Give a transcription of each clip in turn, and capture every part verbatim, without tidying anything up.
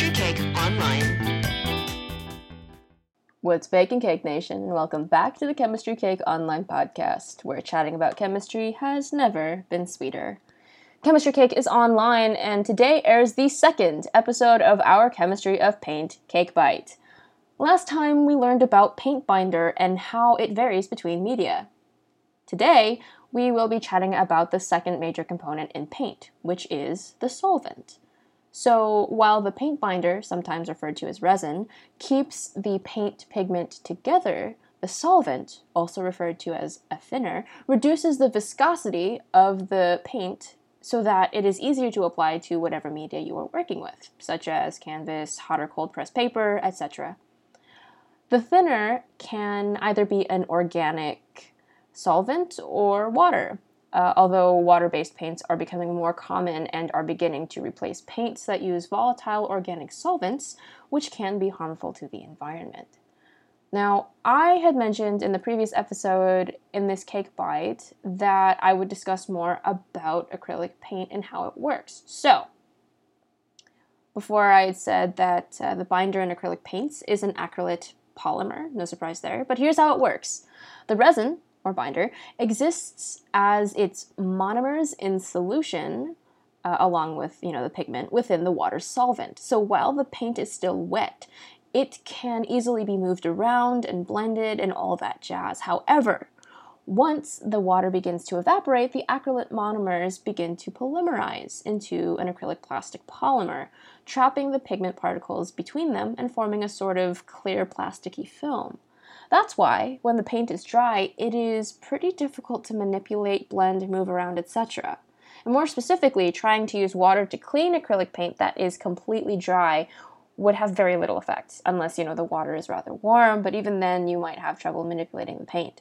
Picture Cake Online. What's baking, Cake Nation, and welcome back to the Chemistry Cake Online podcast, where chatting about chemistry has never been sweeter. Chemistry Cake is online, and today airs the second episode of our Chemistry of Paint Cake Bite. Last time, we learned about paint binder and how it varies between media. Today, we will be chatting about the second major component in paint, which is the solvent. So, while the paint binder, sometimes referred to as resin, keeps the paint pigment together, the solvent, also referred to as a thinner, reduces the viscosity of the paint so that it is easier to apply to whatever media you are working with, such as canvas, hot or cold pressed paper, et cetera. The thinner can either be an organic solvent or water. Uh, although water-based paints are becoming more common and are beginning to replace paints that use volatile organic solvents, which can be harmful to the environment. Now, I had mentioned in the previous episode in this cake bite that I would discuss more about acrylic paint and how it works. So, before I had said that uh, the binder in acrylic paints is an acrylate polymer, no surprise there, but here's how it works. The resin, or binder, exists as its monomers in solution, uh, along with, you know, the pigment within the water solvent. So while the paint is still wet, it can easily be moved around and blended and all that jazz. However, once the water begins to evaporate, the acrylate monomers begin to polymerize into an acrylic plastic polymer, trapping the pigment particles between them and forming a sort of clear plasticky film. That's why, when the paint is dry, it is pretty difficult to manipulate, blend, move around, et cetera. And more specifically, trying to use water to clean acrylic paint that is completely dry would have very little effect, unless, you know, the water is rather warm, but even then you might have trouble manipulating the paint.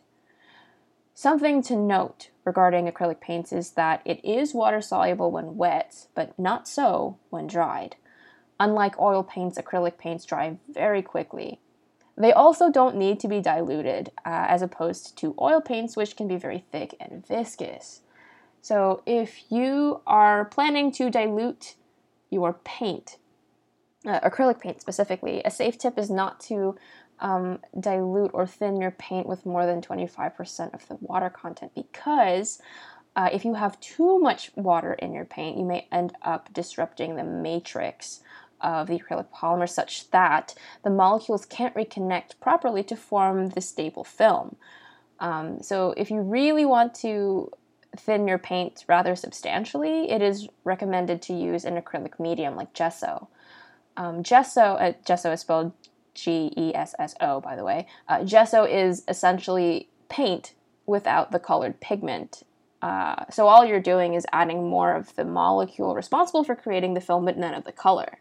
Something to note regarding acrylic paints is that it is water-soluble when wet, but not so when dried. Unlike oil paints, acrylic paints dry very quickly. They also don't need to be diluted, uh, as opposed to oil paints, which can be very thick and viscous. So if you are planning to dilute your paint, uh, acrylic paint specifically, a safe tip is not to um, dilute or thin your paint with more than twenty-five percent of the water content, because uh, if you have too much water in your paint, you may end up disrupting the matrix of the acrylic polymer such that the molecules can't reconnect properly to form the stable film. Um, so if you really want to thin your paint rather substantially, it is recommended to use an acrylic medium like gesso. Um, gesso, uh, gesso is spelled G E S S O, by the way. Uh, gesso is essentially paint without the colored pigment. Uh, so all you're doing is adding more of the molecule responsible for creating the film, but none of the color.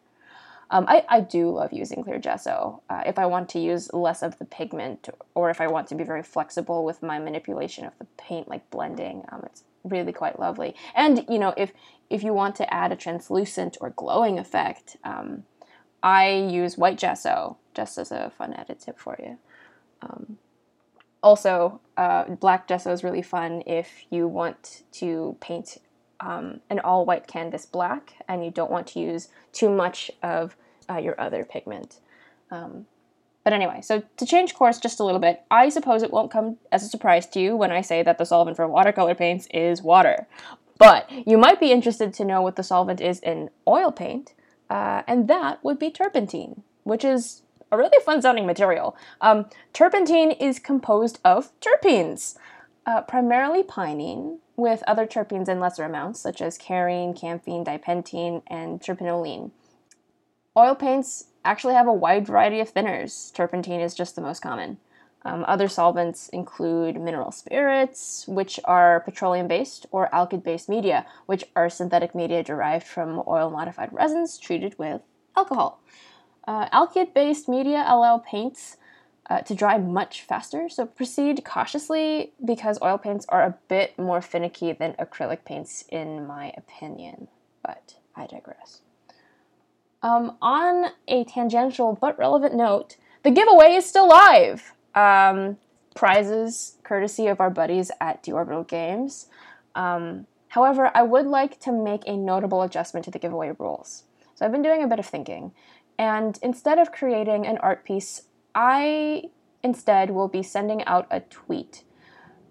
Um, I, I do love using clear gesso uh, if I want to use less of the pigment, or if I want to be very flexible with my manipulation of the paint, like blending. Um, it's really quite lovely. And, you know, if if you want to add a translucent or glowing effect, um, I use white gesso, just as a fun added tip for you. Um, also, uh, black gesso is really fun if you want to paint Um, an all-white canvas black, and you don't want to use too much of uh, your other pigment. Um, but anyway, so to change course just a little bit, I suppose it won't come as a surprise to you when I say that the solvent for watercolor paints is water. But you might be interested to know what the solvent is in oil paint, uh, and that would be turpentine, which is a really fun-sounding material. Um, turpentine is composed of terpenes, uh, primarily pinene, with other terpenes in lesser amounts, such as carine, camphene, dipentene, and terpenoline. Oil paints actually have a wide variety of thinners. Turpentine is just the most common. Um, other solvents include mineral spirits, which are petroleum-based, or alkyd-based media, which are synthetic media derived from oil-modified resins treated with alcohol. Uh, alkyd-based media allow paints Uh, to dry much faster, so proceed cautiously because oil paints are a bit more finicky than acrylic paints, in my opinion, but I digress. Um, on a tangential but relevant note, the giveaway is still live! Um, prizes courtesy of our buddies at d-orbital Games. Um, however, I would like to make a notable adjustment to the giveaway rules. So I've been doing a bit of thinking, And instead of creating an art piece, I instead will be sending out a tweet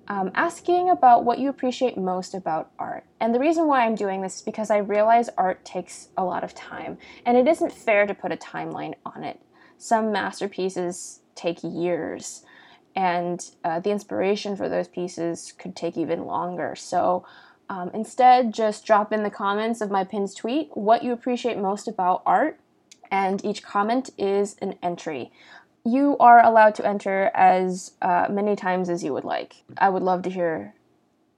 um, asking about what you appreciate most about art. And the reason why I'm doing this is because I realize art takes a lot of time, and it isn't fair to put a timeline on it. Some masterpieces take years, and uh, the inspiration for those pieces could take even longer. So um, instead, just drop in the comments of my pinned tweet what you appreciate most about art, and each comment is an entry. You are allowed to enter as uh, many times as you would like. I would love to hear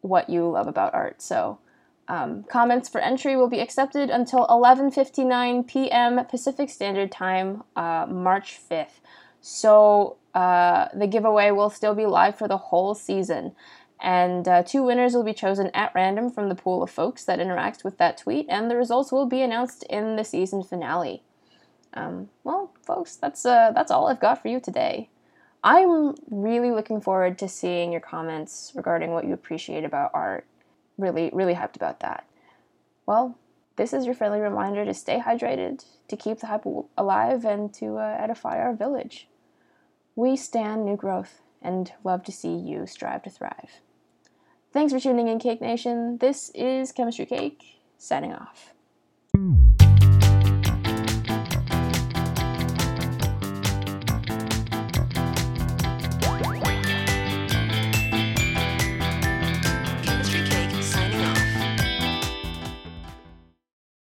what you love about art. So um, comments for entry will be accepted until eleven fifty-nine p m Pacific Standard Time, uh, March fifth. So uh, the giveaway will still be live for the whole season. And uh, two winners will be chosen at random from the pool of folks that interact with that tweet, and the results will be announced in the season finale. Um, well, folks, that's uh, that's all I've got for you today. I'm really looking forward to seeing your comments regarding what you appreciate about art. Really, really hyped about that. Well, this is your friendly reminder to stay hydrated, to keep the hype alive, and to uh, edify our village. We stand new growth and love to see you strive to thrive. Thanks for tuning in, Cake Nation. This is Chemistry Cake, signing off.